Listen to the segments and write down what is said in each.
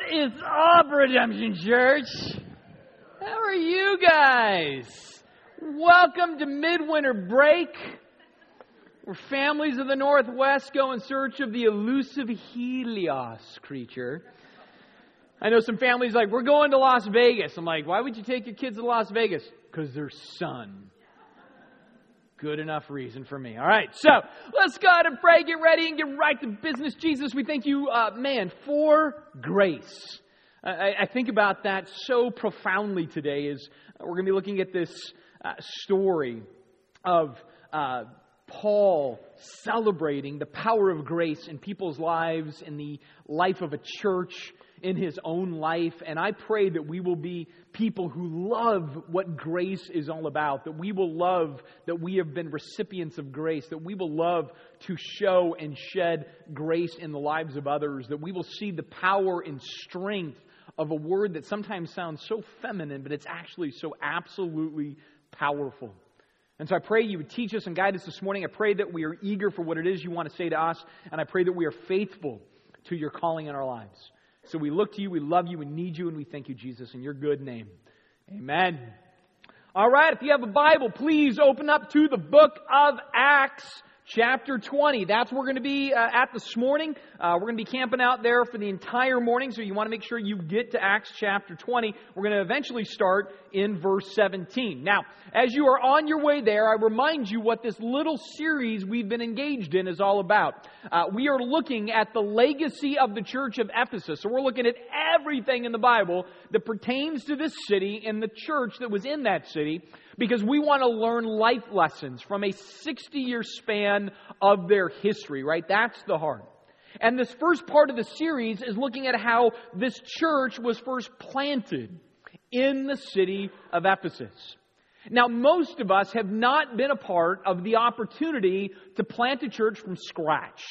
What is up, Redemption Church? How are you guys? Welcome to midwinter break. We're families of the Northwest go in search of the elusive Helios creature. I know some families like, we're going to Las Vegas. I'm like, why would you take your kids to Las Vegas? Because they're sun. Good enough reason for me. All right, so let's go ahead and pray, get ready, and get right to business. Jesus, we thank you, for grace. I think about that so profoundly today as we're going to be looking at this story of Paul celebrating the power of grace in people's lives, in the life of a church, in his own life. And I pray that we will be people who love what grace is all about, that we will love that we have been recipients of grace, that we will love to show and shed grace in the lives of others, that we will see the power and strength of a word that sometimes sounds so feminine, but it's actually so absolutely powerful. And so I pray you would teach us and guide us this morning. I pray that we are eager for what it is you want to say to us, and I pray that we are faithful to your calling in our lives. So we look to you, we love you, we need you, and we thank you, Jesus, in your good name. Amen. All right, if you have a Bible, please open up to the book of Acts, chapter 20. That's where we're going to be at this morning. We're going to be camping out there for the entire morning, so you want to make sure you get to Acts chapter 20. We're going to eventually start in verse 17. Now, as you are on your way there, I remind you what this little series we've been engaged in is all about. We are looking at the legacy of the church of Ephesus. So we're looking at everything in the Bible that pertains to this city and the church that was in that city, because we want to learn life lessons from a 60-year span of their history, right? That's the heart. And this first part of the series is looking at how this church was first planted in the city of Ephesus. Now, most of us have not been a part of the opportunity to plant a church from scratch.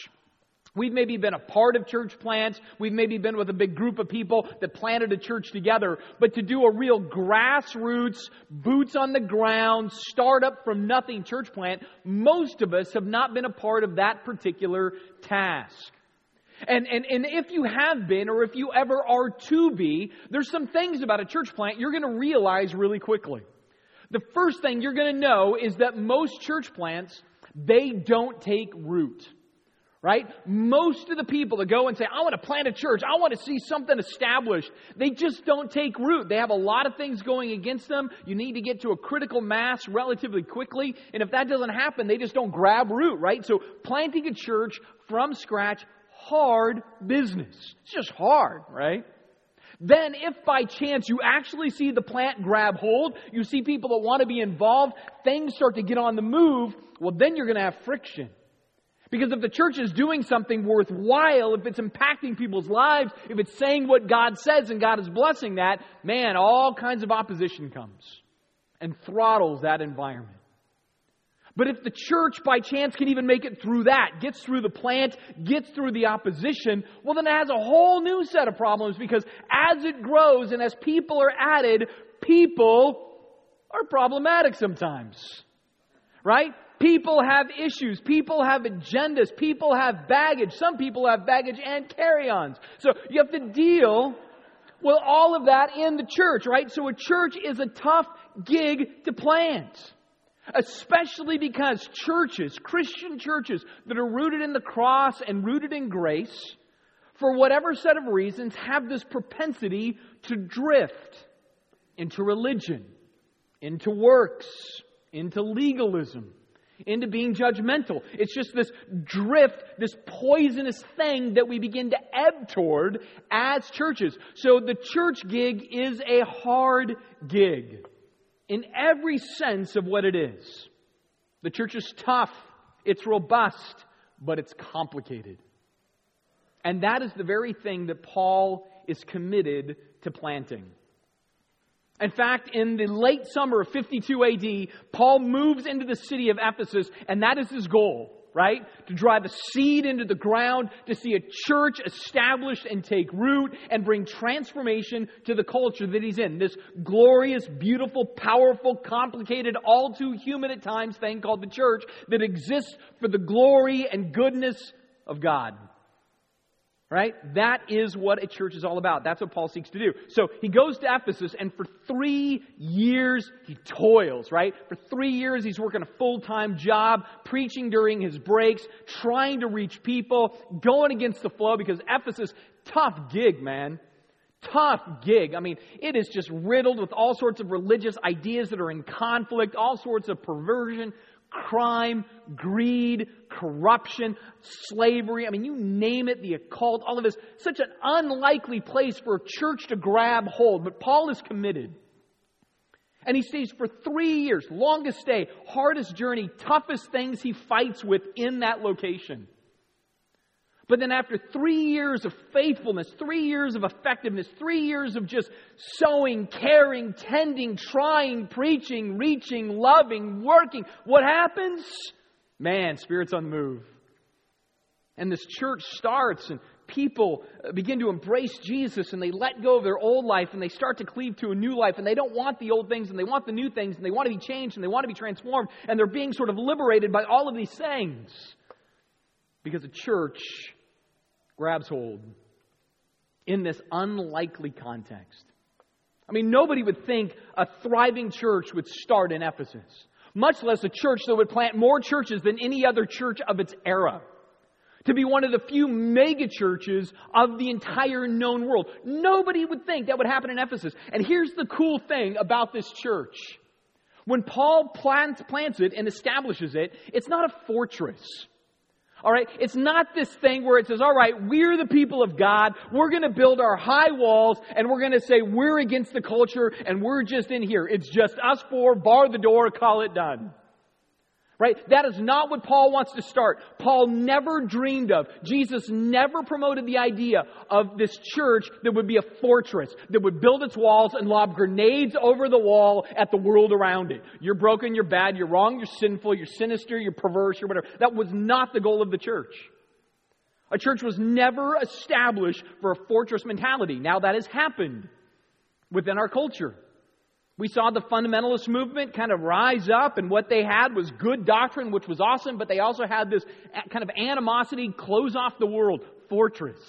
We've maybe been a part of church plants. We've maybe been with a big group of people that planted a church together. But to do a real grassroots, boots on the ground, start up from nothing church plant, most of us have not been a part of that particular task. And if you have been, or if you ever are to be, there's some things about a church plant you're going to realize really quickly. The first thing you're going to know is that most church plants, they don't take root. Right? Most of the people that go and say, I want to plant a church, I want to see something established, they just don't take root. They have a lot of things going against them. You need to get to a critical mass relatively quickly. And if that doesn't happen, they just don't grab root, right? So planting a church from scratch, hard business. It's just hard, right? Then if by chance you actually see the plant grab hold, you see people that want to be involved, things start to get on the move, well, then you're going to have friction. Because if the church is doing something worthwhile, if it's impacting people's lives, if it's saying what God says and God is blessing that, man, all kinds of opposition comes and throttles that environment. But if the church by chance can even make it through that, gets through the plant, gets through the opposition, well, then it has a whole new set of problems, because as it grows and as people are added, people are problematic sometimes, right? People have issues. People have agendas. People have baggage. Some people have baggage and carry-ons. So you have to deal with all of that in the church, right? So a church is a tough gig to plant, especially because churches, Christian churches that are rooted in the cross and rooted in grace, for whatever set of reasons, have this propensity to drift into religion, into works, into legalism, into being judgmental. It's just this drift, this poisonous thing that we begin to ebb toward as churches. So the church gig is a hard gig in every sense of what it is. The church is tough, it's robust, but it's complicated. And that is the very thing that Paul is committed to planting. In fact, in the late summer of 52 AD, Paul moves into the city of Ephesus, and that is his goal, right? To drive a seed into the ground, to see a church established and take root and bring transformation to the culture that he's in. This glorious, beautiful, powerful, complicated, all too human at times thing called the church that exists for the glory and goodness of God. Right? That is what a church is all about. That's what Paul seeks to do. So he goes to Ephesus, and for 3 years he toils, right? For 3 years he's working a full-time job, preaching during his breaks, trying to reach people, going against the flow, because Ephesus, tough gig, man. Tough gig. I mean, it is just riddled with all sorts of religious ideas that are in conflict, all sorts of perversion, crime, greed, corruption, slavery. I mean, you name it, the occult, all of this. Such an unlikely place for a church to grab hold. But Paul is committed. And he stays for 3 years, longest stay, hardest journey, toughest things he fights with in that location. But then after 3 years of faithfulness, 3 years of effectiveness, 3 years of just sowing, caring, tending, trying, preaching, reaching, loving, working, what happens? Man, Spirit's on the move. And this church starts, and people begin to embrace Jesus, and they let go of their old life, and they start to cleave to a new life, and they don't want the old things, and they want the new things, and they want to be changed, and they want to be transformed, and they're being sort of liberated by all of these things. Because a church grabs hold in this unlikely context. I mean, nobody would think a thriving church would start in Ephesus, much less a church that would plant more churches than any other church of its era, to be one of the few mega churches of the entire known world. Nobody would think that would happen in Ephesus. And here's the cool thing about this church. When Paul plants it and establishes it, it's not a fortress. All right, it's not this thing where it says, all right, we're the people of God. We're going to build our high walls, and we're going to say we're against the culture, and we're just in here. It's just us four, bar the door, call it done. Right? That is not what Paul wants to start. Paul never dreamed of. Jesus never promoted the idea of this church that would be a fortress, that would build its walls and lob grenades over the wall at the world around it. You're broken, you're bad, you're wrong, you're sinful, you're sinister, you're perverse, you're whatever. That was not the goal of the church. A church was never established for a fortress mentality. Now that has happened within our culture. We saw the fundamentalist movement kind of rise up, and what they had was good doctrine, which was awesome, but they also had this kind of animosity, close off the world, fortress.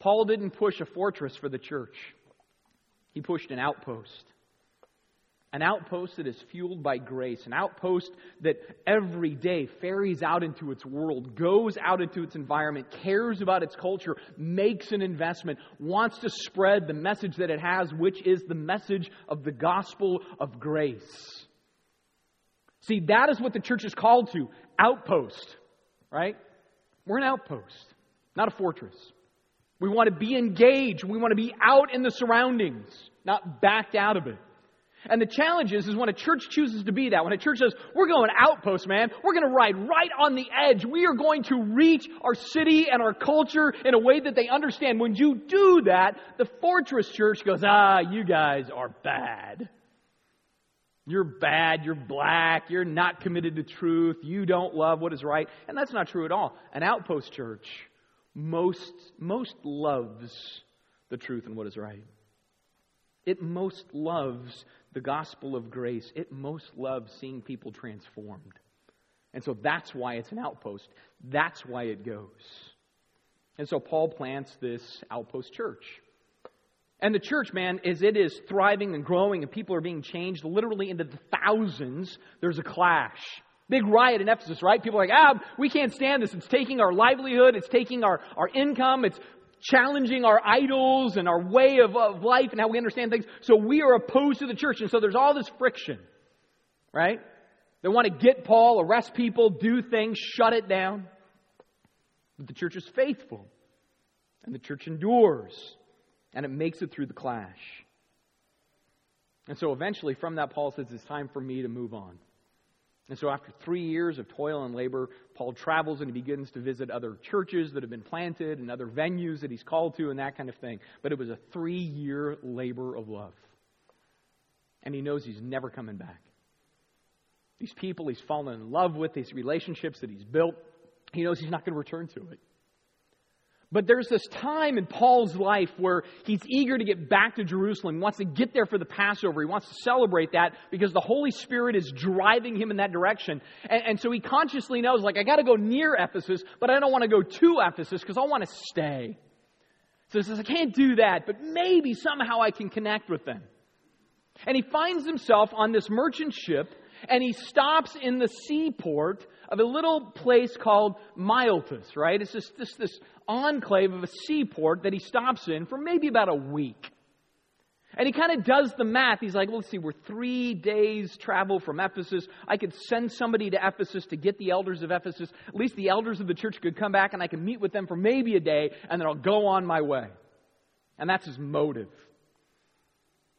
Paul didn't push a fortress for the church. He pushed an outpost. An outpost that is fueled by grace. An outpost that every day ferries out into its world, goes out into its environment, cares about its culture, makes an investment, wants to spread the message that it has, which is the message of the gospel of grace. See, that is what the church is called to. Outpost. Right? We're an outpost, not a fortress. We want to be engaged. We want to be out in the surroundings, not backed out of it. And the challenge is when a church chooses to be that, when a church says, we're going outpost, man, we're going to ride right on the edge. We are going to reach our city and our culture in a way that they understand. When you do that, the fortress church goes, you guys are bad. You're bad. You're black. You're not committed to truth. You don't love what is right. And that's not true at all. An outpost church most loves the truth and what is right. It most loves the gospel of grace. It most loves seeing people transformed. And so that's why it's an outpost. That's why it goes. And so Paul plants this outpost church. And the church, man, as it is thriving and growing and people are being changed literally into the thousands, there's a clash. Big riot in Ephesus, right? People are like, we can't stand this. It's taking our livelihood. It's taking our income. It's challenging our idols and our way of life and how we understand things. So we are opposed to the church. And so there's all this friction, right? They want to get Paul, arrest people, do things, shut it down. But the church is faithful. And the church endures. And it makes it through the clash. And so eventually from that, Paul says, it's time for me to move on. And so after 3 years of toil and labor, Paul travels and he begins to visit other churches that have been planted and other venues that he's called to and that kind of thing. But it was a 3-year labor of love. And he knows he's never coming back. These people he's fallen in love with, these relationships that he's built, he knows he's not going to return to it. But there's this time in Paul's life where he's eager to get back to Jerusalem. He wants to get there for the Passover. He wants to celebrate that because the Holy Spirit is driving him in that direction. And so he consciously knows, like, I got to go near Ephesus, but I don't want to go to Ephesus because I want to stay. So he says, I can't do that, but maybe somehow I can connect with them. And he finds himself on this merchant ship, and he stops in the seaport of a little place called Miletus, right? It's just this enclave of a seaport that he stops in for maybe about a week. And he kind of does the math. He's like, well, let's see, we're 3 days travel from Ephesus. I could send somebody to Ephesus to get the elders of Ephesus. At least the elders of the church could come back and I can meet with them for maybe a day and then I'll go on my way. And that's his motive.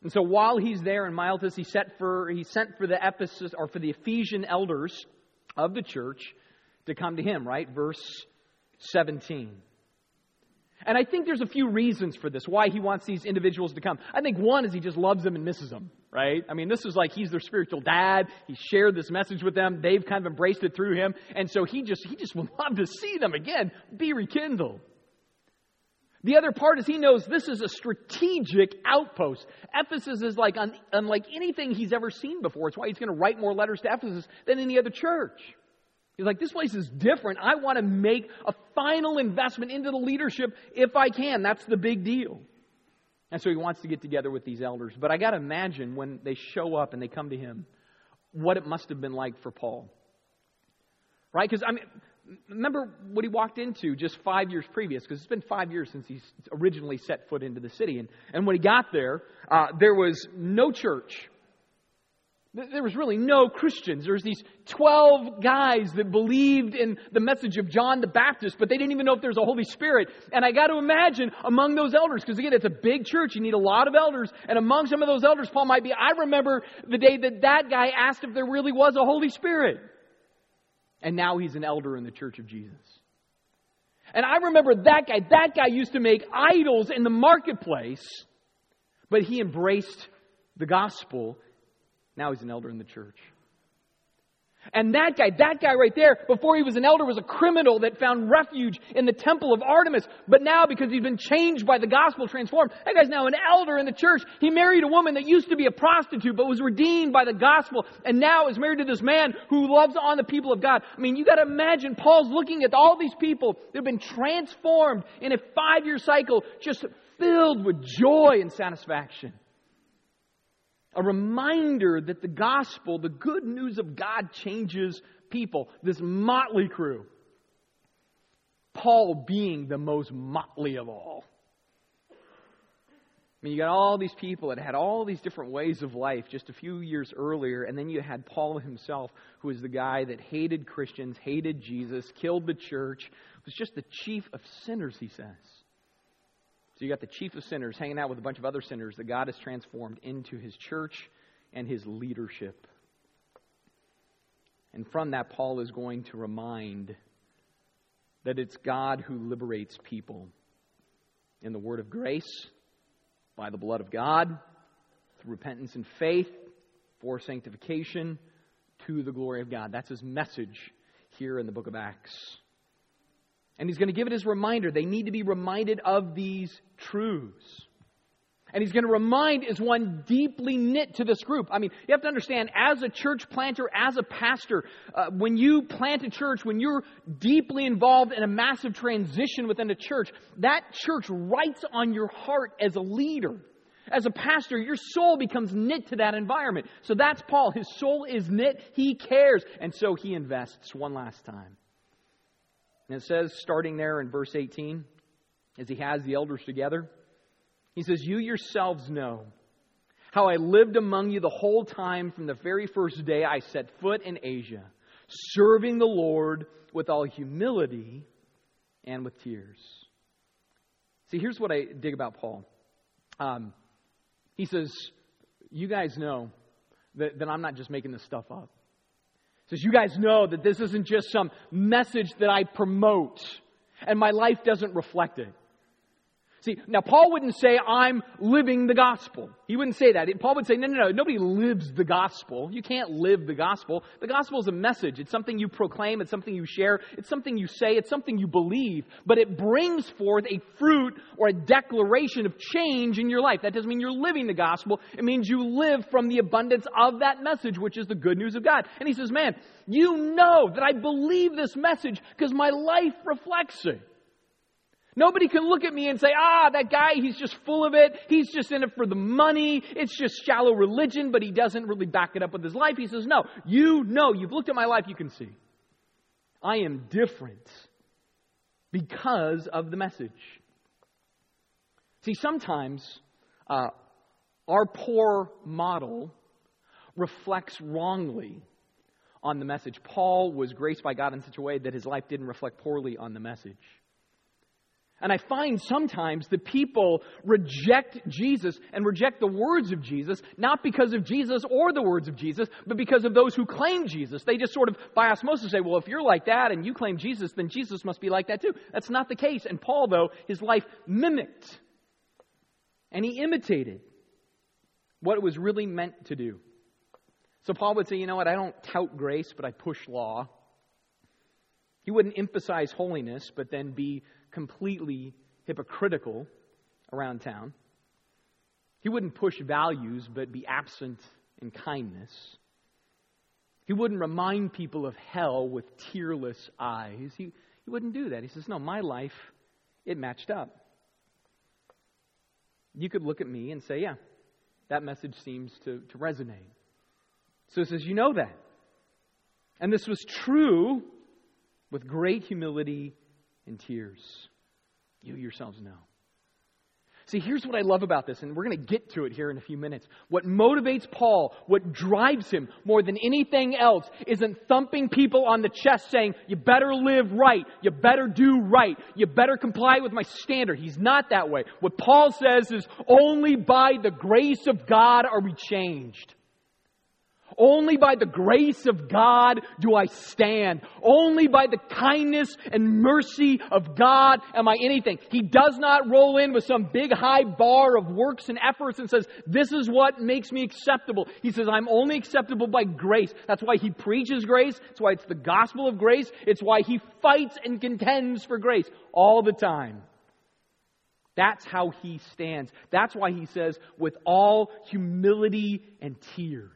And so while he's there in Miletus, he sent for the Ephesus or for the Ephesian elders of the church to come to him, right? Verse 17. And I think there's a few reasons for this, why he wants these individuals to come. I think one is he just loves them and misses them, right? I mean, this is like he's their spiritual dad. He shared this message with them. They've kind of embraced it through him. And so he just would love to see them again, be rekindled. The other part is he knows this is a strategic outpost. Ephesus is like unlike anything he's ever seen before. It's why he's going to write more letters to Ephesus than any other church. He's like, this place is different. I want to make a final investment into the leadership if I can. That's the big deal. And so he wants to get together with these elders. But I got to imagine when they show up and they come to him, what it must have been like for Paul. Right? Because, I mean, remember what he walked into just 5 years previous. Because it's been 5 years since he originally set foot into the city. And when he got there, there was no church. There was really no Christians. There was these 12 guys that believed in the message of John the Baptist, but they didn't even know if there was a Holy Spirit. And I got to imagine among those elders, because again, it's a big church. You need a lot of elders. And among some of those elders, Paul might be, I remember the day that guy asked if there really was a Holy Spirit. And now he's an elder in the church of Jesus. And I remember that guy used to make idols in the marketplace, but he embraced the gospel. Now he's an elder in the church. And that guy right there, before he was an elder, was a criminal that found refuge in the temple of Artemis. But now, because he's been changed by the gospel, transformed, that guy's now an elder in the church. He married a woman that used to be a prostitute, but was redeemed by the gospel, and now is married to this man who loves on the people of God. I mean, you got to imagine Paul's looking at all these people that have been transformed in a 5-year cycle, just filled with joy and satisfaction. A reminder that the gospel, the good news of God, changes people. This motley crew. Paul being the most motley of all. I mean, you got all these people that had all these different ways of life just a few years earlier. And then you had Paul himself, who was the guy that hated Christians, hated Jesus, killed the church. Was just the chief of sinners, he says. So you got the chief of sinners hanging out with a bunch of other sinners that God has transformed into his church and his leadership. And from that, Paul is going to remind that it's God who liberates people in the word of grace, by the blood of God, through repentance and faith, for sanctification, to the glory of God. That's his message here in the book of Acts. And he's going to give it as a reminder. They need to be reminded of these truths. And he's going to remind as one deeply knit to this group. I mean, you have to understand, as a church planter, as a pastor, when you plant a church, when you're deeply involved in a massive transition within a church, that church writes on your heart as a leader. As a pastor, your soul becomes knit to that environment. So that's Paul. His soul is knit. He cares. And so he invests one last time. And it says, starting there in verse 18, as he has the elders together, he says, you yourselves know how I lived among you the whole time from the very first day I set foot in Asia, serving the Lord with all humility and with tears. See, here's what I dig about Paul. He says, you guys know that I'm not just making this stuff up. He says, you guys know that this isn't just some message that I promote and my life doesn't reflect it. See, now Paul wouldn't say, I'm living the gospel. He wouldn't say that. Paul would say, no, nobody lives the gospel. You can't live the gospel. The gospel is a message. It's something you proclaim. It's something you share. It's something you say. It's something you believe. But it brings forth a fruit or a declaration of change in your life. That doesn't mean you're living the gospel. It means you live from the abundance of that message, which is the good news of God. And he says, man, you know that I believe this message because my life reflects it. Nobody can look at me and say, that guy, he's just full of it. He's just in it for the money. It's just shallow religion, but he doesn't really back it up with his life. He says, no, you know, you've looked at my life, you can see. I am different because of the message. See, sometimes our poor model reflects wrongly on the message. Paul was graced by God in such a way that his life didn't reflect poorly on the message. And I find sometimes the people reject Jesus and reject the words of Jesus, not because of Jesus or the words of Jesus, but because of those who claim Jesus. They just sort of by osmosis say, well, if you're like that and you claim Jesus, then Jesus must be like that too. That's not the case. And Paul, though, his life mimicked and he imitated what it was really meant to do. So Paul would say, you know what, I don't tout grace, but I push law. He wouldn't emphasize holiness, but then be completely hypocritical around town. He wouldn't push values, but be absent in kindness. He wouldn't remind people of hell with tearless eyes. He wouldn't do that. He says, no, my life, it matched up. You could look at me and say, yeah, that message seems to resonate. So he says, you know that. And this was true with great humility and tears. You yourselves know. See, here's what I love about this, and we're going to get to it here in a few minutes. What motivates Paul, what drives him more than anything else, isn't thumping people on the chest saying, you better live right, you better do right, you better comply with my standard. He's not that way. What Paul says is, only by the grace of God are we changed. Only by the grace of God do I stand. Only by the kindness and mercy of God am I anything. He does not roll in with some big high bar of works and efforts and says, this is what makes me acceptable. He says, I'm only acceptable by grace. That's why he preaches grace. That's why it's the gospel of grace. It's why he fights and contends for grace all the time. That's how he stands. That's why he says, with all humility and tears.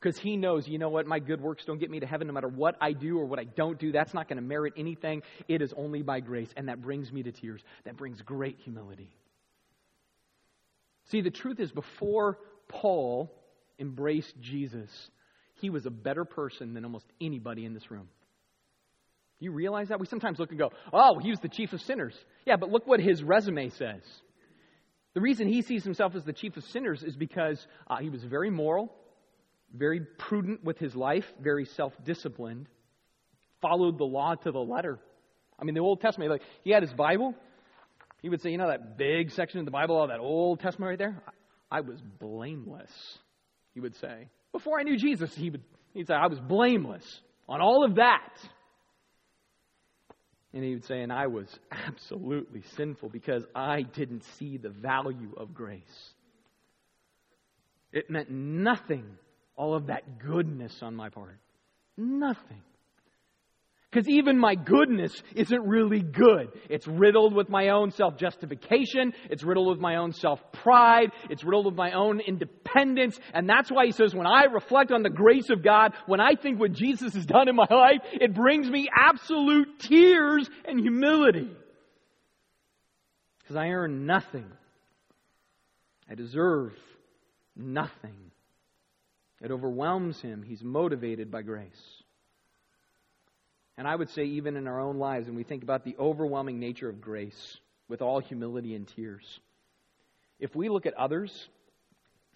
Because he knows, you know what, my good works don't get me to heaven no matter what I do or what I don't do. That's not going to merit anything. It is only by grace. And that brings me to tears. That brings great humility. See, the truth is, before Paul embraced Jesus, he was a better person than almost anybody in this room. You realize that? We sometimes look and go, oh, he was the chief of sinners. Yeah, but look what his resume says. The reason he sees himself as the chief of sinners is because he was very moral, very prudent with his life, very self-disciplined, followed the law to the letter. I mean, the Old Testament, like he had his Bible. He would say, you know, that big section of the Bible, all that Old Testament right there? I was blameless, he would say. Before I knew Jesus, he'd say, I was blameless on all of that. And he would say, and I was absolutely sinful because I didn't see the value of grace. It meant nothing. All of that goodness on my part. Nothing. Because even my goodness isn't really good. It's riddled with my own self-justification. It's riddled with my own self-pride. It's riddled with my own independence. And that's why he says, when I reflect on the grace of God, when I think what Jesus has done in my life, it brings me absolute tears and humility. Because I earn nothing. I deserve nothing. It overwhelms him. He's motivated by grace. And I would say even in our own lives, when we think about the overwhelming nature of grace with all humility and tears, if we look at others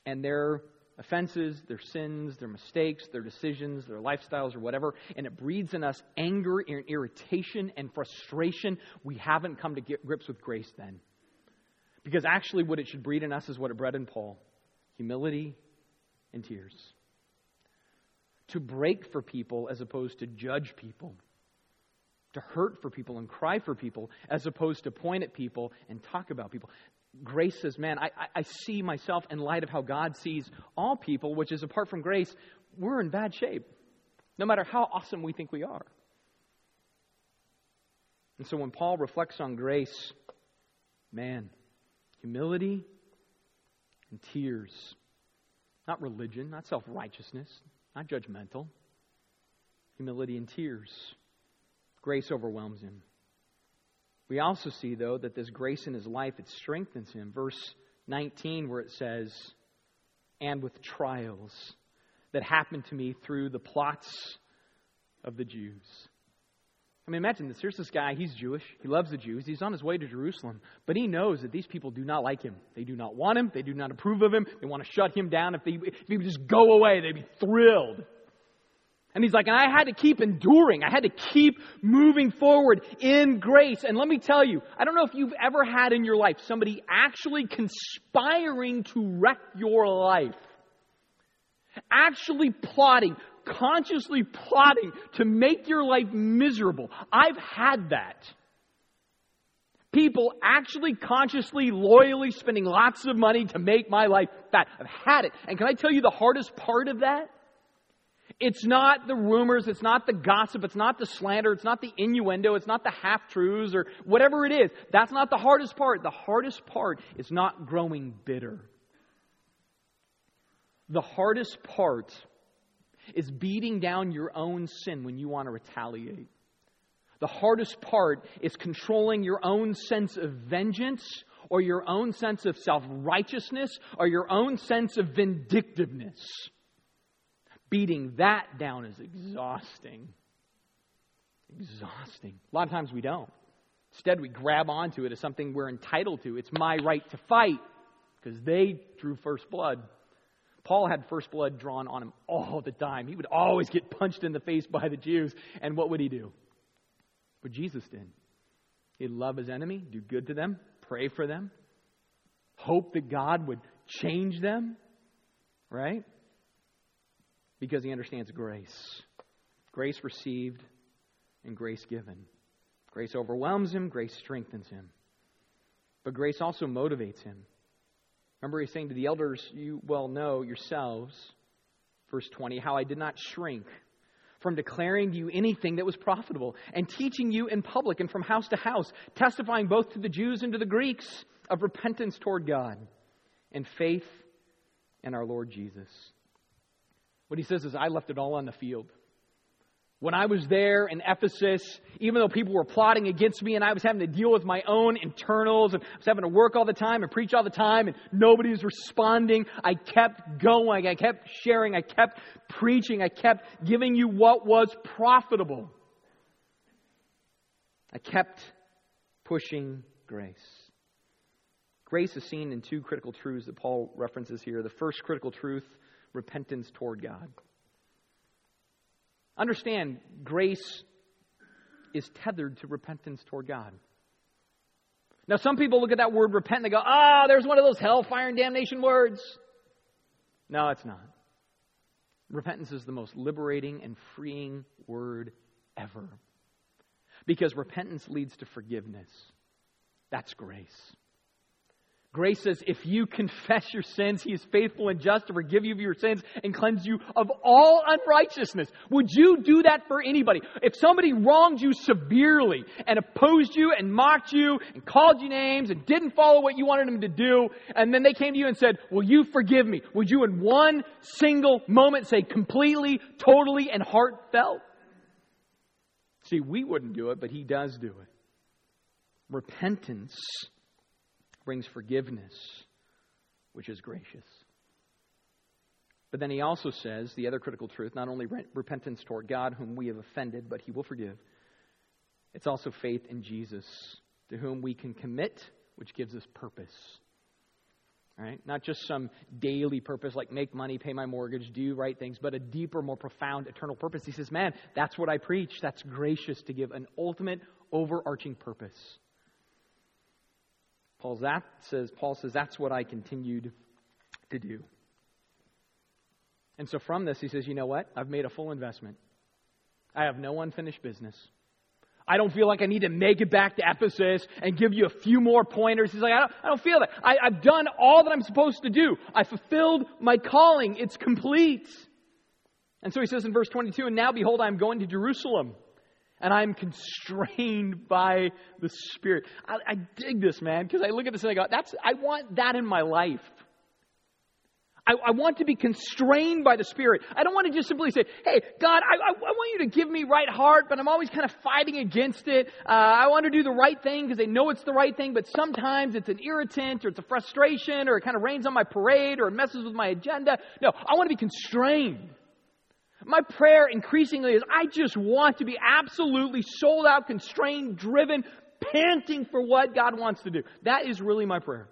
and their offenses, their sins, their mistakes, their decisions, their lifestyles or whatever, and it breeds in us anger and irritation and frustration, we haven't come to grips with grace then. Because actually what it should breed in us is what it bred in Paul. Humility and tears. To break for people as opposed to judge people. to hurt for people and cry for people as opposed to point at people and talk about people. Grace says, man, I see myself in light of how God sees all people, which is apart from grace, we're in bad shape, no matter how awesome we think we are. And so when Paul reflects on grace, man, humility and tears, not religion, not self-righteousness, not judgmental, humility and tears. Grace overwhelms him. We also see, though, that this grace in his life, it strengthens him. Verse 19, where it says, and with trials that happened to me through the plots of the Jews. I mean, imagine this. Here's this guy. He's Jewish. He loves the Jews. He's on his way to Jerusalem. But he knows that these people do not like him. They do not want him. They do not approve of him. They want to shut him down. If he would just go away, they'd be thrilled. And he's like, and I had to keep enduring. I had to keep moving forward in grace. And let me tell you, I don't know if you've ever had in your life somebody actually conspiring to wreck your life. Actually plotting, consciously plotting to make your life miserable. I've had that. People actually consciously, loyally spending lots of money to make my life bad. I've had it. And can I tell you the hardest part of that? It's not the rumors, it's not the gossip, it's not the slander, it's not the innuendo, it's not the half-truths or whatever it is. That's not the hardest part. The hardest part is not growing bitter. The hardest part is beating down your own sin when you want to retaliate. The hardest part is controlling your own sense of vengeance or your own sense of self-righteousness or your own sense of vindictiveness. Beating that down is exhausting. Exhausting. A lot of times we don't. Instead, we grab onto it as something we're entitled to. It's my right to fight because they drew first blood. Paul had first blood drawn on him all the time. He would always get punched in the face by the Jews. And what would he do? What Jesus did. He'd love his enemy, do good to them, pray for them, hope that God would change them, right? Because he understands grace. Grace received and grace given. Grace overwhelms him, grace strengthens him. But grace also motivates him. Remember he's saying to the elders, you well know yourselves, verse 20, how I did not shrink from declaring to you anything that was profitable and teaching you in public and from house to house, testifying both to the Jews and to the Greeks of repentance toward God and faith in our Lord Jesus. What he says is, I left it all on the field. When I was there in Ephesus, even though people were plotting against me and I was having to deal with my own internals and I was having to work all the time and preach all the time and nobody was responding, I kept going, I kept sharing, I kept preaching, I kept giving you what was profitable. I kept pushing grace. Grace is seen in two critical truths that Paul references here. The first critical truth, repentance toward God. Understand, grace is tethered to repentance toward God. Now, some people look at that word repent and they go, there's one of those hellfire and damnation words. No, it's not. Repentance is the most liberating and freeing word ever. Because repentance leads to forgiveness. That's grace. Grace says, if you confess your sins, He is faithful and just to forgive you of your sins and cleanse you of all unrighteousness. Would you do that for anybody? If somebody wronged you severely and opposed you and mocked you and called you names and didn't follow what you wanted them to do, and then they came to you and said, will you forgive me? Would you in one single moment say completely, totally, and heartfelt? See, we wouldn't do it, but He does do it. Repentance brings forgiveness, which is gracious. But then he also says, the other critical truth, not only repentance toward God, whom we have offended, but He will forgive. It's also faith in Jesus, to whom we can commit, which gives us purpose. All right? Not just some daily purpose like make money, pay my mortgage, do right things, but a deeper, more profound, eternal purpose. He says, man, that's what I preach. That's gracious to give an ultimate, overarching purpose. Paul says, that's what I continued to do. And so from this, he says, you know what? I've made a full investment. I have no unfinished business. I don't feel like I need to make it back to Ephesus and give you a few more pointers. He's like, I don't feel that. I've done all that I'm supposed to do. I fulfilled my calling. It's complete. And so he says in verse 22, and now behold, I am going to Jerusalem, and I am constrained by the Spirit. I dig this, man, because I look at this and I go, I want that in my life. I want to be constrained by the Spirit. I don't want to just simply say, hey, God, I want you to give me right heart, but I'm always kind of fighting against it. I want to do the right thing because I know it's the right thing, but sometimes it's an irritant or it's a frustration or it kind of rains on my parade or it messes with my agenda. No, I want to be constrained. My prayer increasingly is I just want to be absolutely sold out, constrained, driven, panting for what God wants to do. That is really my prayer.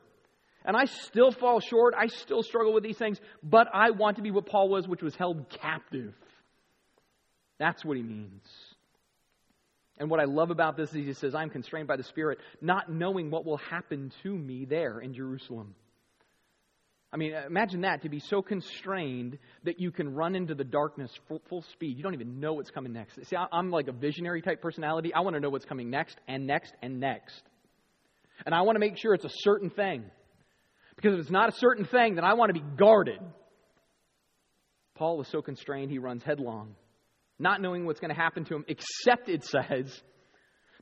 And I still fall short. I still struggle with these things. But I want to be what Paul was, which was held captive. That's what he means. And what I love about this is he says, I'm constrained by the Spirit, not knowing what will happen to me there in Jerusalem. I mean, imagine that, to be so constrained that you can run into the darkness full speed. You don't even know what's coming next. See, I'm like a visionary type personality. I want to know what's coming next and next and next. And I want to make sure it's a certain thing. Because if it's not a certain thing, then I want to be guarded. Paul was so constrained, he runs headlong, not knowing what's going to happen to him, except it says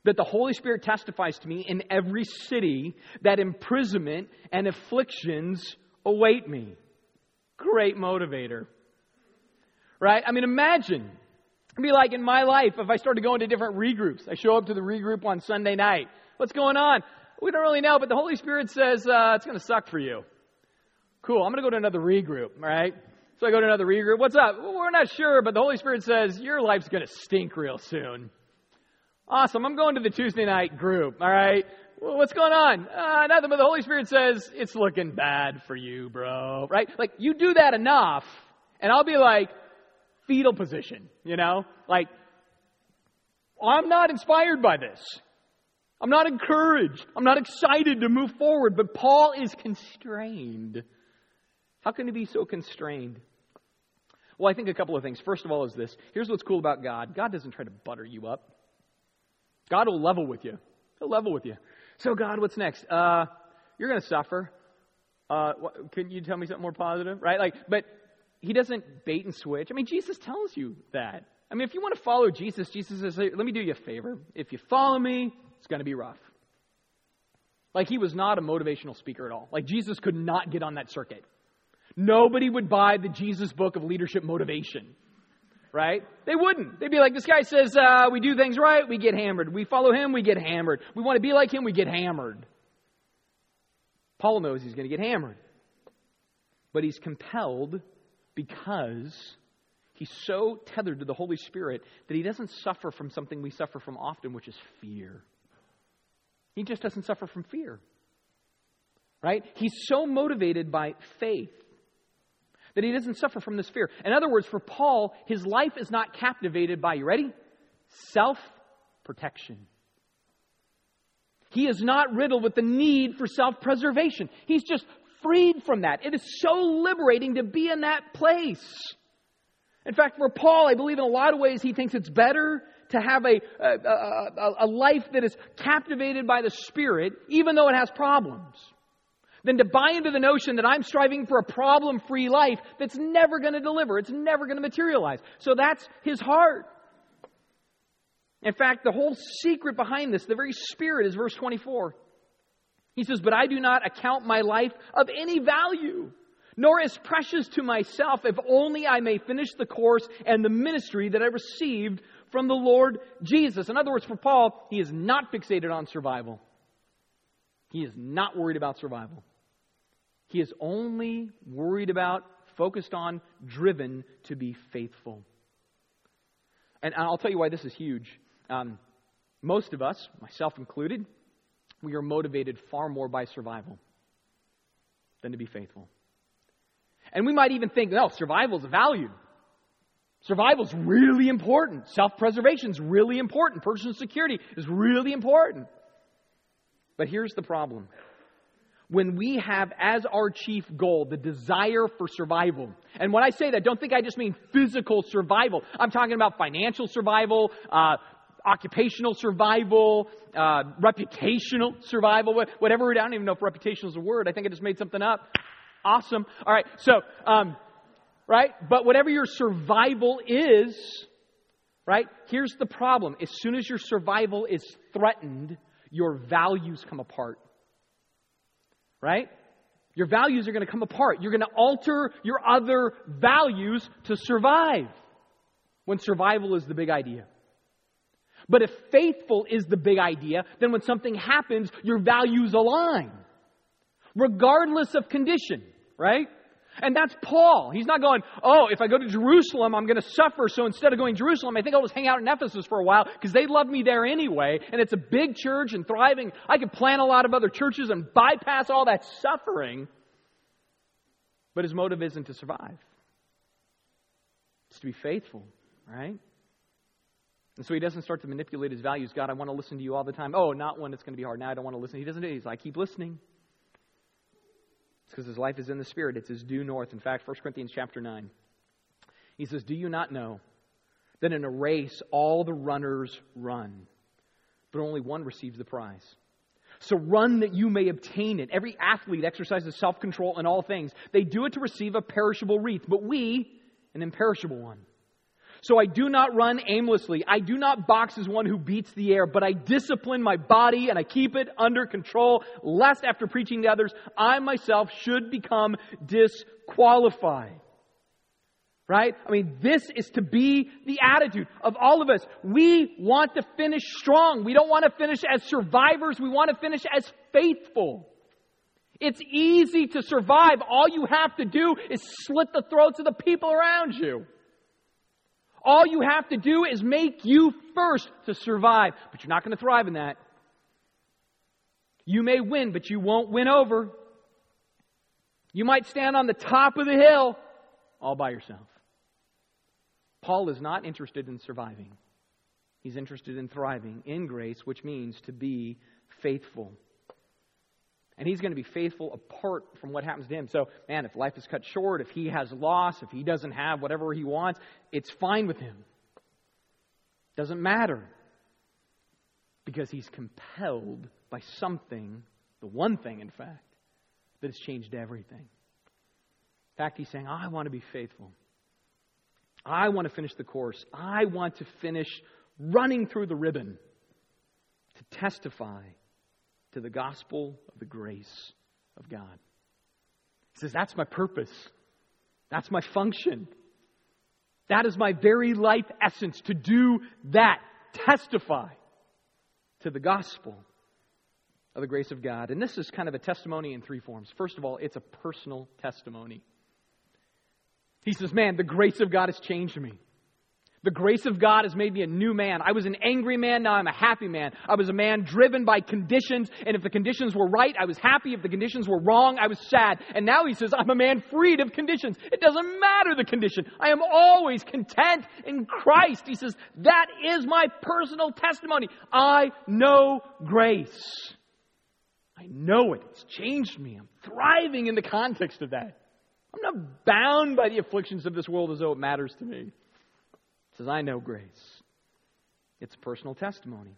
that the Holy Spirit testifies to me in every city that imprisonment and afflictions await me. Great motivator. Right? I mean, imagine. It'd be like in my life, if I started going to different regroups. I show up to the regroup on Sunday night. What's going on? We don't really know, but the Holy Spirit says it's going to suck for you. Cool, I'm going to go to another regroup, right? So I go to another regroup. What's up? Well, we're not sure, but the Holy Spirit says your life's going to stink real soon. Awesome, I'm going to the Tuesday night group, all right? Well, what's going on? Nothing, but the Holy Spirit says it's looking bad for you, bro, right? Like, you do that enough, and I'll be like, fetal position, you know? Like, I'm not inspired by this. I'm not encouraged. I'm not excited to move forward. But Paul is constrained. How can he be so constrained? Well, I think a couple of things. First of all is this. Here's what's cool about God. God doesn't try to butter you up. God will level with you. He'll level with you. So God, what's next? You're going to suffer. Couldn't you tell me something more positive? Right? Like, but he doesn't bait and switch. I mean, Jesus tells you that. I mean, if you want to follow Jesus, Jesus says, let me do you a favor. If you follow me, it's going to be rough. Like, he was not a motivational speaker at all. Like, Jesus could not get on that circuit. Nobody would buy the Jesus book of leadership motivation, right? They wouldn't. They'd be like, this guy says we do things right, we get hammered. We follow him, we get hammered. We want to be like him, we get hammered. Paul knows he's going to get hammered. But he's compelled because he's so tethered to the Holy Spirit that he doesn't suffer from something we suffer from often, which is fear. He just doesn't suffer from fear, right? He's so motivated by faith that he doesn't suffer from this fear. In other words, for Paul, his life is not captivated by, you ready? Self-protection. He is not riddled with the need for self-preservation. He's just freed from that. It is so liberating to be in that place. In fact, for Paul, I believe in a lot of ways he thinks it's better to have a life that is captivated by the Spirit, even though it has problems, than to buy into the notion that I'm striving for a problem-free life that's never going to deliver. It's never going to materialize. So that's his heart. In fact, the whole secret behind this, the very Spirit, is verse 24. He says, but I do not account my life of any value, nor as precious to myself, if only I may finish the course and the ministry that I received from the Lord Jesus. In other words, for Paul, he is not fixated on survival. He is not worried about survival. He is only worried about, focused on, driven to be faithful. And I'll tell you why this is huge. Most of us, myself included, we are motivated far more by survival than to be faithful. And we might even think, no, survival is a value. Survival is really important. Self-preservation is really important. Personal security is really important. But here's the problem. When we have as our chief goal the desire for survival, and when I say that, don't think I just mean physical survival. I'm talking about financial survival, occupational survival, reputational survival, whatever. I don't even know if reputational is a word. I think I just made something up. Awesome. All right. So, right. But whatever your survival is, right, here's the problem. As soon as your survival is threatened, your values come apart. Right? Your values are going to come apart. You're going to alter your other values to survive when survival is the big idea. But if faithful is the big idea, then when something happens, your values align, regardless of condition, right? And that's Paul. He's not going, oh, if I go to Jerusalem, I'm going to suffer. So instead of going to Jerusalem, I think I'll just hang out in Ephesus for a while because they love me there anyway. And it's a big church and thriving. I could plant a lot of other churches and bypass all that suffering. But his motive isn't to survive. It's to be faithful, right? And so he doesn't start to manipulate his values. God, I want to listen to you all the time. Oh, not when it's going to be hard. Now I don't want to listen. He doesn't do it. He's like, keep listening. It's because his life is in the Spirit. It's his due north. In fact, 1 Corinthians chapter 9. He says, do you not know that in a race all the runners run, but only one receives the prize? So run that you may obtain it. Every athlete exercises self-control in all things. They do it to receive a perishable wreath, but we, an imperishable one. So I do not run aimlessly. I do not box as one who beats the air, but I discipline my body and I keep it under control, lest after preaching to others, I myself should become disqualified. Right? I mean, this is to be the attitude of all of us. We want to finish strong. We don't want to finish as survivors. We want to finish as faithful. It's easy to survive. All you have to do is slit the throats of the people around you. All you have to do is make you first to survive. But you're not going to thrive in that. You may win, but you won't win over. You might stand on the top of the hill all by yourself. Paul is not interested in surviving. He's interested in thriving in grace, which means to be faithful. And he's going to be faithful apart from what happens to him. So, man, if life is cut short, if he has loss, if he doesn't have whatever he wants, it's fine with him. Doesn't matter. Because he's compelled by something, the one thing, in fact, that has changed everything. In fact, he's saying, I want to be faithful. I want to finish the course. I want to finish running through the ribbon to testify to the gospel of the grace of God. He says, that's my purpose. That's my function. That is my very life essence, to do that. Testify to the gospel of the grace of God. And this is kind of a testimony in three forms. First of all, it's a personal testimony. He says, man, the grace of God has changed me. The grace of God has made me a new man. I was an angry man, now I'm a happy man. I was a man driven by conditions, and if the conditions were right, I was happy. If the conditions were wrong, I was sad. And now he says, I'm a man freed of conditions. It doesn't matter the condition. I am always content in Christ. He says, that is my personal testimony. I know grace. I know it. It's changed me. I'm thriving in the context of that. I'm not bound by the afflictions of this world as though it matters to me. Says, I know grace. It's personal testimony.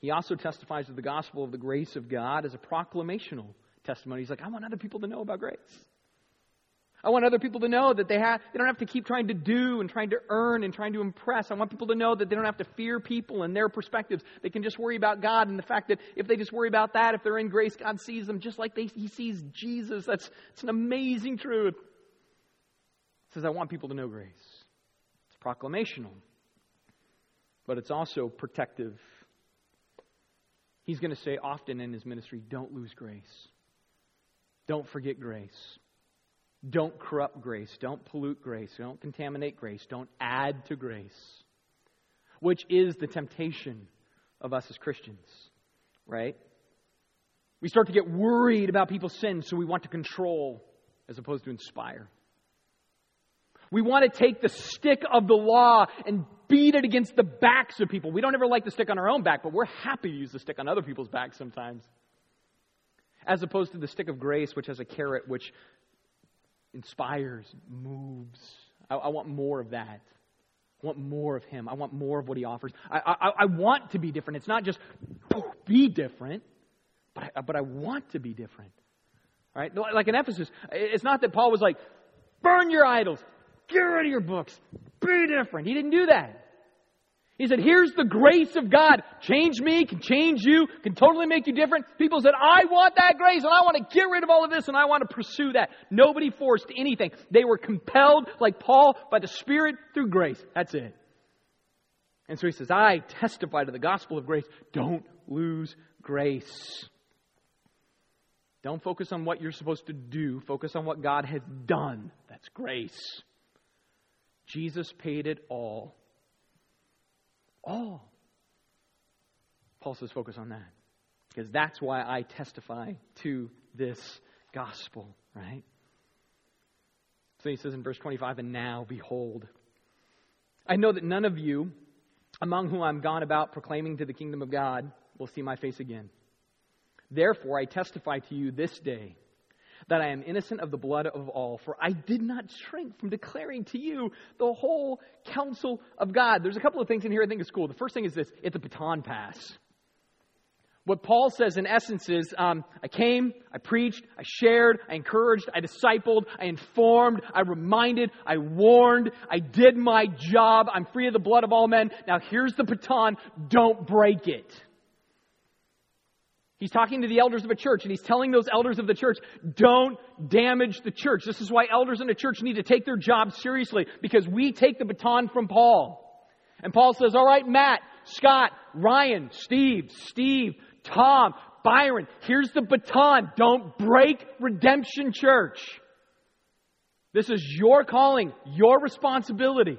He also testifies to the gospel of the grace of God as a proclamational testimony. He's like, I want other people to know about grace. I want other people to know that they don't have to keep trying to do and trying to earn and trying to impress. I want people to know that they don't have to fear people and their perspectives. They can just worry about God and the fact that if they just worry about that, if they're in grace, God sees them just like He sees Jesus. That's an amazing truth. He says, I want people to know grace. Proclamational, but it's also protective. He's going to say often in his ministry, don't lose grace. Don't forget grace. Don't corrupt grace. Don't pollute grace. Don't contaminate grace. Don't add to grace, which is the temptation of us as Christians, right? We start to get worried about people's sins, so we want to control as opposed to inspire. We want to take the stick of the law and beat it against the backs of people. We don't ever like the stick on our own back, but we're happy to use the stick on other people's backs sometimes. As opposed to the stick of grace, which has a carrot, which inspires, moves. I want more of that. I want more of him. I want more of what he offers. I want to be different. It's not just be different, but I want to be different. All right? Like in Ephesus, it's not that Paul was like, burn your idols, get rid of your books, be different. He didn't do that. He said, here's the grace of God. Change me, can change you, can totally make you different. People said, I want that grace and I want to get rid of all of this and I want to pursue that. Nobody forced anything. They were compelled, like Paul, by the Spirit through grace. That's it. And so he says, I testify to the gospel of grace. Don't lose grace. Don't focus on what you're supposed to do. Focus on what God has done. That's grace. Jesus paid it all. All. Paul says focus on that. Because that's why I testify to this gospel, right? So he says in verse 25, and now, behold, I know that none of you, among whom I'm gone about proclaiming to the kingdom of God, will see my face again. Therefore, I testify to you this day that I am innocent of the blood of all, for I did not shrink from declaring to you the whole counsel of God. There's a couple of things in here I think is cool. The first thing is this. It's a baton pass. What Paul says in essence is, I came, I preached, I shared, I encouraged, I discipled, I informed, I reminded, I warned, I did my job, I'm free of the blood of all men. Now here's the baton, don't break it. He's talking to the elders of a church, and he's telling those elders of the church, don't damage the church. This is why elders in a church need to take their job seriously, because we take the baton from Paul. And Paul says, all right, Matt, Scott, Ryan, Steve, Tom, Byron, here's the baton. Don't break Redemption Church. This is your calling, your responsibility.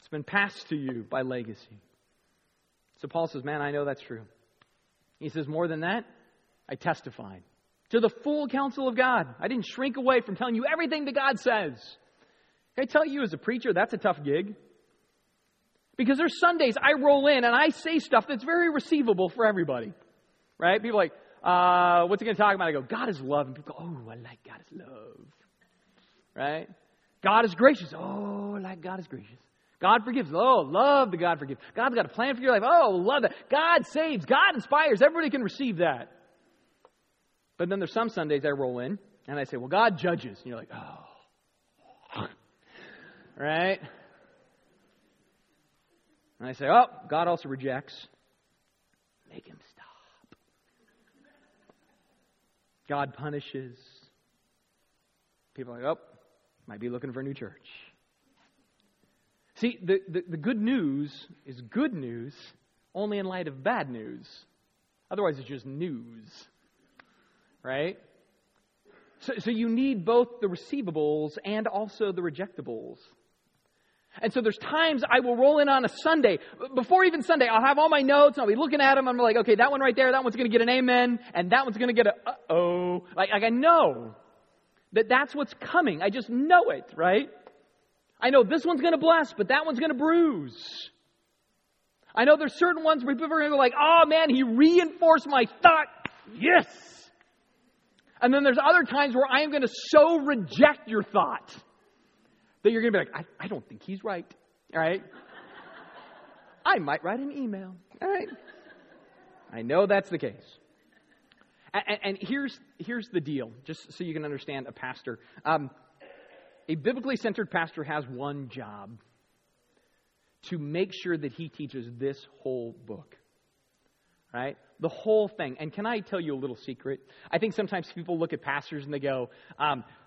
It's been passed to you by legacy. So Paul says, man, I know that's true. He says, more than that, I testified to the full counsel of God. I didn't shrink away from telling you everything that God says. Can I tell you, as a preacher, that's a tough gig. Because there's Sundays I roll in and I say stuff that's very receivable for everybody. Right? People are like, what's he going to talk about? I go, God is love. And people go, oh, I like God is love. Right? God is gracious. Oh, I like God is gracious. God forgives. Oh, love the God forgives. God's got a plan for your life. Oh, love that. God saves. God inspires. Everybody can receive that. But then there's some Sundays I roll in and I say, well, God judges. And you're like, oh. Right? And I say, oh, God also rejects. Make him stop. God punishes. People are like, oh, might be looking for a new church. See, the good news is good news only in light of bad news. Otherwise, it's just news, right? So you need both the receivables and also the rejectables. And so there's times I will roll in on a Sunday. Before even Sunday, I'll have all my notes. And I'll be looking at them. I'm like, okay, that one right there, that one's going to get an amen. And that one's going to get a uh-oh. Like I know that's what's coming. I just know it, right? I know this one's going to bless, but that one's going to bruise. I know there's certain ones where people are going to go like, oh man, he reinforced my thought. Yes. And then there's other times where I am going to so reject your thought that you're going to be like, I don't think he's right. All right. I might write an email. All right. I know that's the case. And here's the deal, just so you can understand a pastor. A biblically centered pastor has one job: to make sure that he teaches this whole book, right? The whole thing. And can I tell you a little secret? I think sometimes people look at pastors and they go,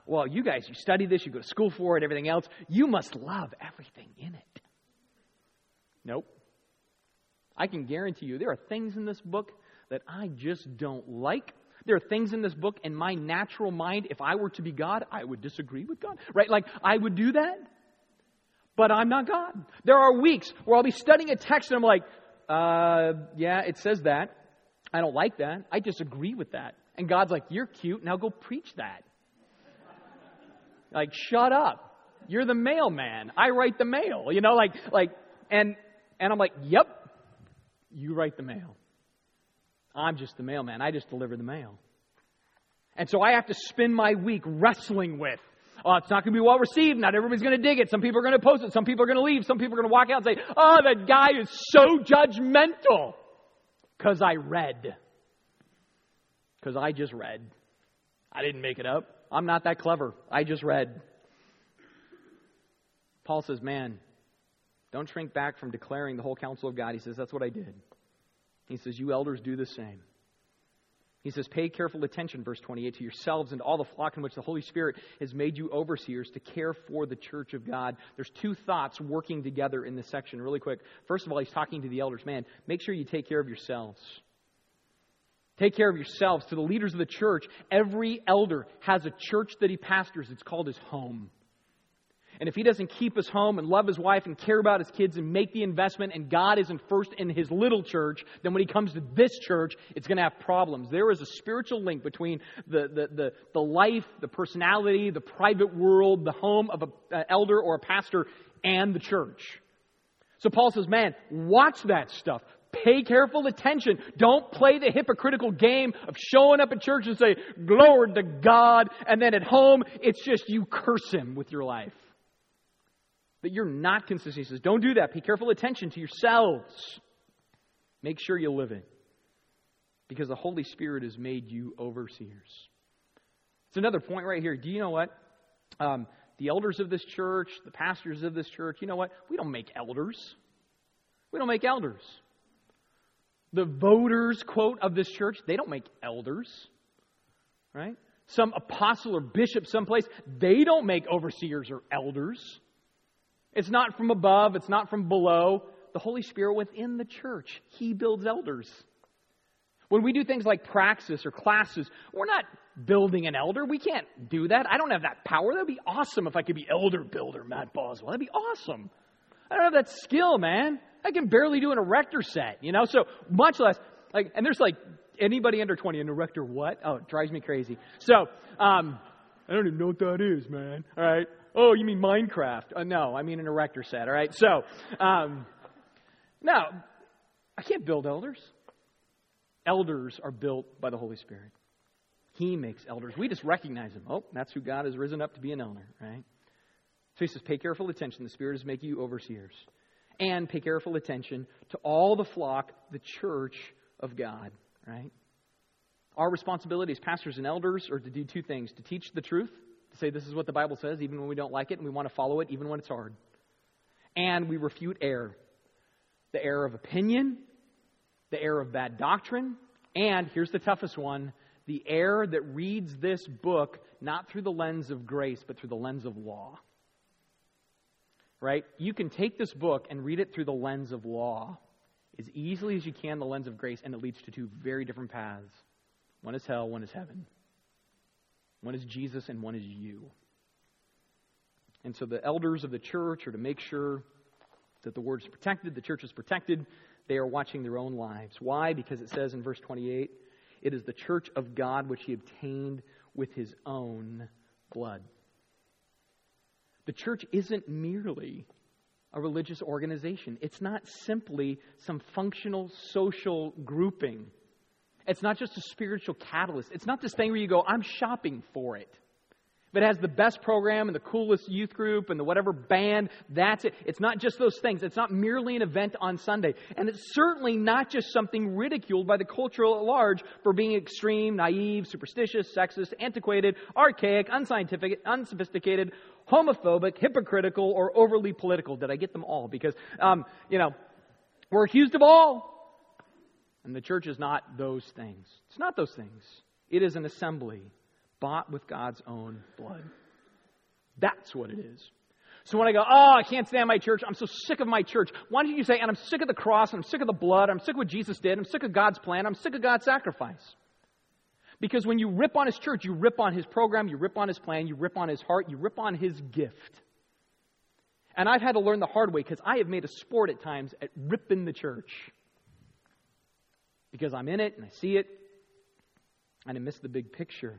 well, you guys, you study this, you go to school for it, everything else. You must love everything in it. Nope. I can guarantee you there are things in this book that I just don't like. There are things in this book in my natural mind, if I were to be God, I would disagree with God, right? Like, I would do that, but I'm not God. There are weeks where I'll be studying a text and I'm like, yeah, it says that. I don't like that. I disagree with that. And God's like, you're cute. Now go preach that. Like, shut up. You're the mailman. I write the mail, you know, and I'm like, yep, you write the mail. I'm just the mailman. I just deliver the mail. And so I have to spend my week wrestling with, Oh, it's not going to be well received. Not everybody's going to dig it. Some people are going to post it. Some people are going to leave. Some people are going to walk out and say, oh, that guy is so judgmental. Because I read. Because I just read. I didn't make it up. I'm not that clever. I just read. Paul says, man, don't shrink back from declaring the whole counsel of God. He says, that's what I did. He says, you elders do the same. He says, pay careful attention, verse 28, to yourselves and all the flock in which the Holy Spirit has made you overseers to care for the church of God. There's two thoughts working together in this section really quick. First of all, he's talking to the elders. Man, make sure you take care of yourselves. Take care of yourselves. To the leaders of the church, every elder has a church that he pastors. It's called his home. And if he doesn't keep his home and love his wife and care about his kids and make the investment and God isn't first in his little church, then when he comes to this church, it's going to have problems. There is a spiritual link between the life, the personality, the private world, the home of an elder or a pastor and the church. So Paul says, man, watch that stuff. Pay careful attention. Don't play the hypocritical game of showing up at church and say, glory to God. And then at home, it's just you curse him with your life. That you're not consistent. He says, don't do that. Pay careful attention to yourselves. Make sure you live it. Because the Holy Spirit has made you overseers. It's another point right here. Do you know what? The elders of this church, the pastors of this church, you know what? We don't make elders. We don't make elders. The voters, quote, of this church, they don't make elders. Right? Some apostle or bishop someplace, they don't make overseers or elders. It's not from above. It's not from below. The Holy Spirit within the church, he builds elders. When we do things like praxis or classes, we're not building an elder. We can't do that. I don't have that power. That would be awesome if I could be elder builder, Matt Boswell. That would be awesome. I don't have that skill, man. I can barely do an erector set, you know? So much less, like, and there's like anybody under 20, an erector what? Oh, it drives me crazy. So, I don't even know what that is, man. All right. Oh, you mean Minecraft? No, I mean an erector set, all right? So, no, I can't build elders. Elders are built by the Holy Spirit. He makes elders. We just recognize them. Oh, that's who God has risen up to be an elder, right? So he says, pay careful attention. The Spirit is making you overseers. And pay careful attention to all the flock, the church of God, right? Our responsibility as pastors and elders are to do two things. To teach the truth. Say this is what the Bible says, even when we don't like it, and we want to follow it, even when it's hard. And we refute error. The error of opinion, the error of bad doctrine, and here's the toughest one, the error that reads this book not through the lens of grace, but through the lens of law. Right? You can take this book and read it through the lens of law as easily as you can the lens of grace, and it leads to two very different paths. One is hell, one is heaven. One is Jesus and one is you. And so the elders of the church are to make sure that the word is protected, the church is protected. They are watching their own lives. Why? Because it says in verse 28, it is the church of God which he obtained with his own blood. The church isn't merely a religious organization. It's not simply some functional social grouping. It's not just a spiritual catalyst. It's not this thing where you go, I'm shopping for it. If it has the best program and the coolest youth group and the whatever band, that's it. It's not just those things. It's not merely an event on Sunday. And it's certainly not just something ridiculed by the culture at large for being extreme, naive, superstitious, sexist, antiquated, archaic, unscientific, unsophisticated, homophobic, hypocritical, or overly political. Did I get them all? Because, we're accused of all. And the church is not those things. It's not those things. It is an assembly bought with God's own blood. That's what it is. So when I go, I can't stand my church. I'm so sick of my church. Why don't you say, and I'm sick of the cross. And I'm sick of the blood. I'm sick of what Jesus did. I'm sick of God's plan. I'm sick of God's sacrifice. Because when you rip on his church, you rip on his program. You rip on his plan. You rip on his heart. You rip on his gift. And I've had to learn the hard way because I have made a sport at times at ripping the church. Because I'm in it and I see it and I miss the big picture.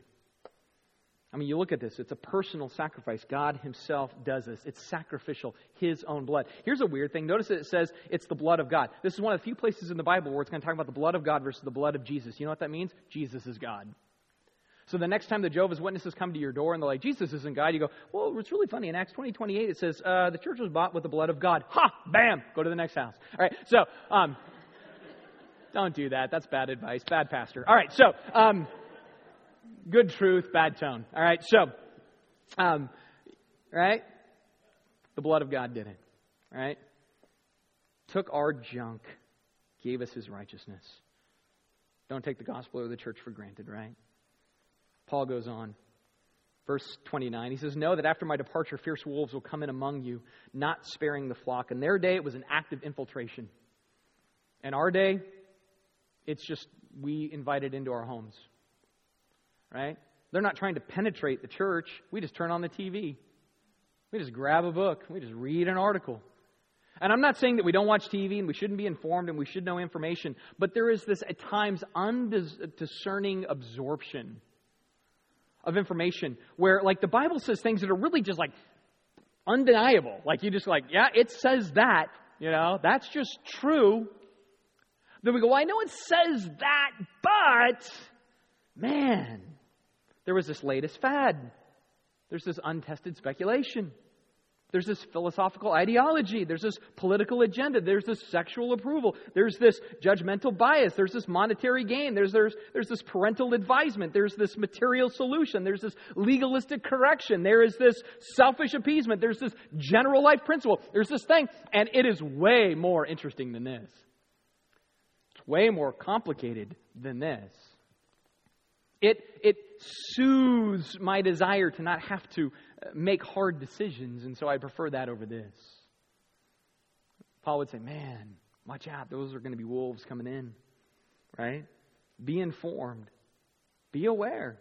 I mean, you look at this. It's a personal sacrifice. God himself does this. It's sacrificial. His own blood. Here's a weird thing. Notice that it says it's the blood of God. This is one of the few places in the Bible where it's going to talk about the blood of God versus the blood of Jesus. You know what that means? Jesus is God. So the next time the Jehovah's Witnesses come to your door and they're like, Jesus isn't God, you go, well, it's really funny. In Acts 20:28, it says, the church was bought with the blood of God. Ha! Bam! Go to the next house. All right, so don't do that. That's bad advice. Bad pastor. All right, so good truth, bad tone. All right, so, right? The blood of God did it. All right? Took our junk, gave us his righteousness. Don't take the gospel or the church for granted, right? Paul goes on. Verse 29, he says, know that after my departure, fierce wolves will come in among you, not sparing the flock. In their day, it was an active infiltration. In our day, it's just we invited into our homes, right? They're not trying to penetrate the church. We just turn on the TV. We just grab a book. We just read an article. And I'm not saying that we don't watch TV and we shouldn't be informed and we should know information, but there is this, at times, undiscerning absorption of information where, like, the Bible says things that are really just, like, undeniable. Like, you just, like, yeah, it says that, you know, that's just true. Then we go, well, I know it says that, but, man, there was this latest fad. There's this untested speculation. There's this philosophical ideology. There's this political agenda. There's this sexual approval. There's this judgmental bias. There's this monetary gain. There's this parental advisement. There's this material solution. There's this legalistic correction. There is this selfish appeasement. There's this general life principle. There's this thing. And it is way more interesting than this. It's way more complicated than this. It soothes my desire to not have to make hard decisions, and so I prefer that over this. Paul would say, man, watch out. Those are going to be wolves coming in, right? Be informed. Be aware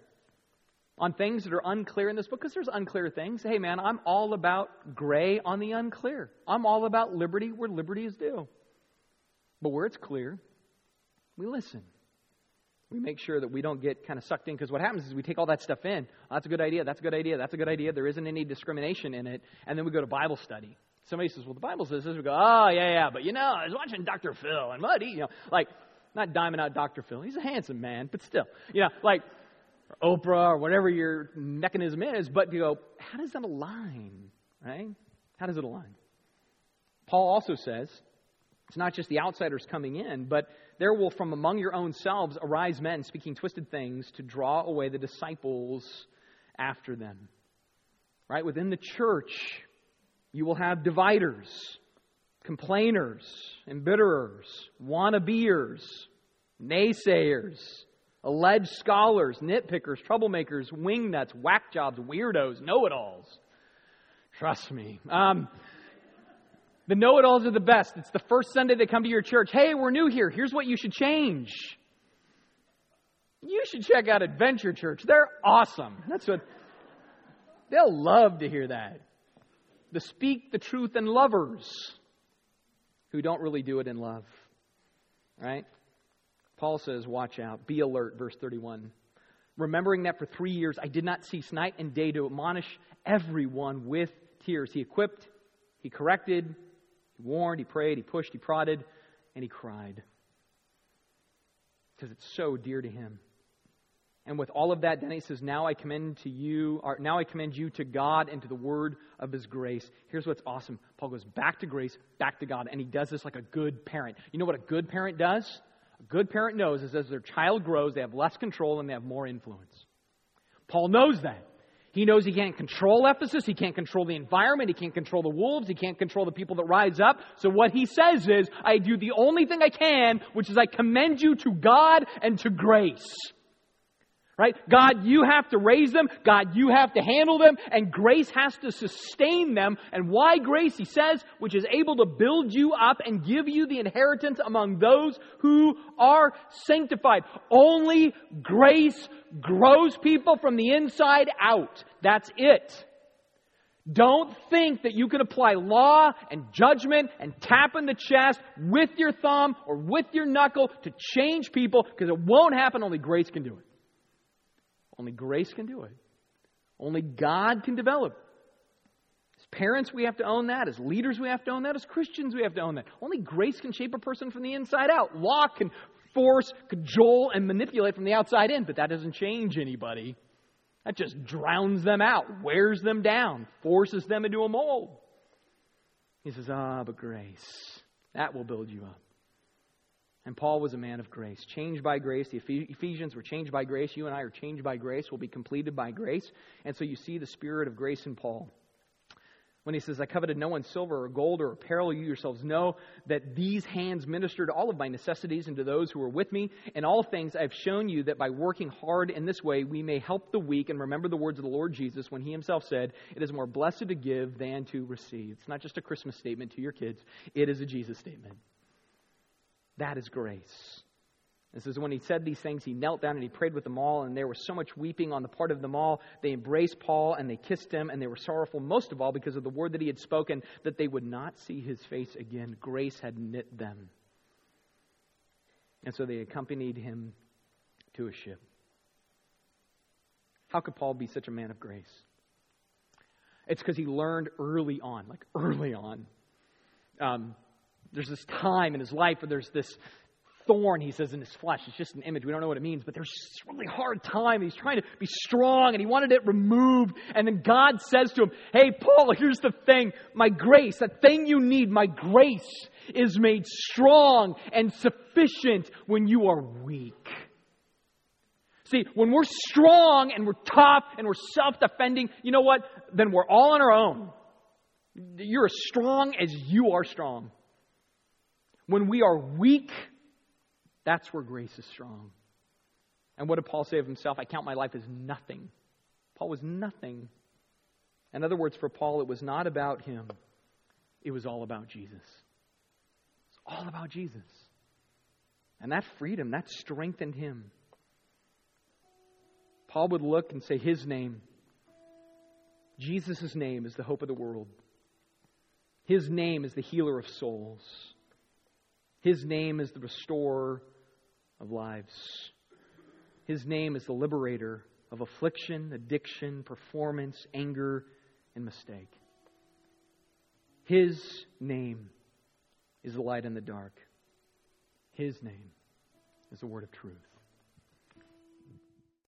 on things that are unclear in this book, because there's unclear things. Hey, man, I'm all about gray on the unclear. I'm all about liberty where liberty is due. But where it's clear, we listen. We make sure that we don't get kind of sucked in, because what happens is we take all that stuff in. Oh, that's a good idea. That's a good idea. That's a good idea. There isn't any discrimination in it. And then we go to Bible study. Somebody says, well, the Bible says this. We go, oh, yeah. But, you know, I was watching Dr. Phil and Muddy, you know, like, not diming out Dr. Phil. He's a handsome man, but still, you know, like Oprah or whatever your mechanism is. But you go, how does that align, right? How does it align? Paul also says, it's not just the outsiders coming in, but there will from among your own selves arise men speaking twisted things to draw away the disciples after them. Right? Within the church, you will have dividers, complainers, embitterers, wannabeers, naysayers, alleged scholars, nitpickers, troublemakers, wingnuts, whack jobs, weirdos, know-it-alls. Trust me. The know-it-alls are the best. It's the first Sunday they come to your church. Hey, we're new here. Here's what you should change. You should check out Adventure Church. They're awesome. That's what they'll love to hear that. The speak the truth and lovers who don't really do it in love. Right? Paul says, watch out. Be alert, verse 31. Remembering that for 3 years I did not cease night and day to admonish everyone with tears. He equipped, he corrected, he warned, he prayed, he pushed, he prodded, and he cried. Because it's so dear to him. And with all of that, then he says, now I commend you to God and to the word of his grace. Here's what's awesome. Paul goes back to grace, back to God, and he does this like a good parent. You know what a good parent does? A good parent knows is as their child grows, they have less control and they have more influence. Paul knows that. He knows he can't control Ephesus. He can't control the environment. He can't control the wolves. He can't control the people that rise up. So what he says is, I do the only thing I can, which is I commend you to God and to grace. Right? God, you have to raise them. God, you have to handle them. And grace has to sustain them. And why grace, he says, which is able to build you up and give you the inheritance among those who are sanctified. Only grace grows people from the inside out. That's it. Don't think that you can apply law and judgment and tap in the chest with your thumb or with your knuckle to change people, because it won't happen. Only grace can do it. Only grace can do it. Only God can develop. As parents, we have to own that. As leaders, we have to own that. As Christians, we have to own that. Only grace can shape a person from the inside out. Law can force, cajole, and manipulate from the outside in. But that doesn't change anybody. That just drowns them out, wears them down, forces them into a mold. He says, but grace, that will build you up. And Paul was a man of grace, changed by grace. The Ephesians were changed by grace. You and I are changed by grace. We'll be completed by grace. And so you see the spirit of grace in Paul. When he says, I coveted no one's silver or gold or apparel, you yourselves know that these hands ministered all of my necessities and to those who were with me. In all things I've shown you that by working hard in this way, we may help the weak. And remember the words of the Lord Jesus when he himself said, it is more blessed to give than to receive. It's not just a Christmas statement to your kids. It is a Jesus statement. That is grace. This is when he said these things, he knelt down and he prayed with them all, and there was so much weeping on the part of them all. They embraced Paul and they kissed him, and they were sorrowful most of all because of the word that he had spoken, that they would not see his face again. Grace had knit them. And so they accompanied him to a ship. How could Paul be such a man of grace? It's because he learned early on. There's this time in his life where there's this thorn, he says, in his flesh. It's just an image. We don't know what it means, but there's this really hard time. He's trying to be strong and he wanted it removed. And then God says to him, hey, Paul, here's the thing. My grace, that thing you need, my grace is made strong and sufficient when you are weak. See, when we're strong and we're tough and we're self-defending, you know what? Then we're all on our own. You're as strong as you are strong. When we are weak, that's where grace is strong. And what did Paul say of himself? I count my life as nothing. Paul was nothing. In other words, for Paul, it was not about him. It was all about Jesus. It's all about Jesus. And that freedom, that strengthened him. Paul would look and say his name, Jesus' name, is the hope of the world. His name is the healer of souls. His name is the restorer of lives. His name is the liberator of affliction, addiction, performance, anger, and mistake. His name is the light in the dark. His name is the word of truth.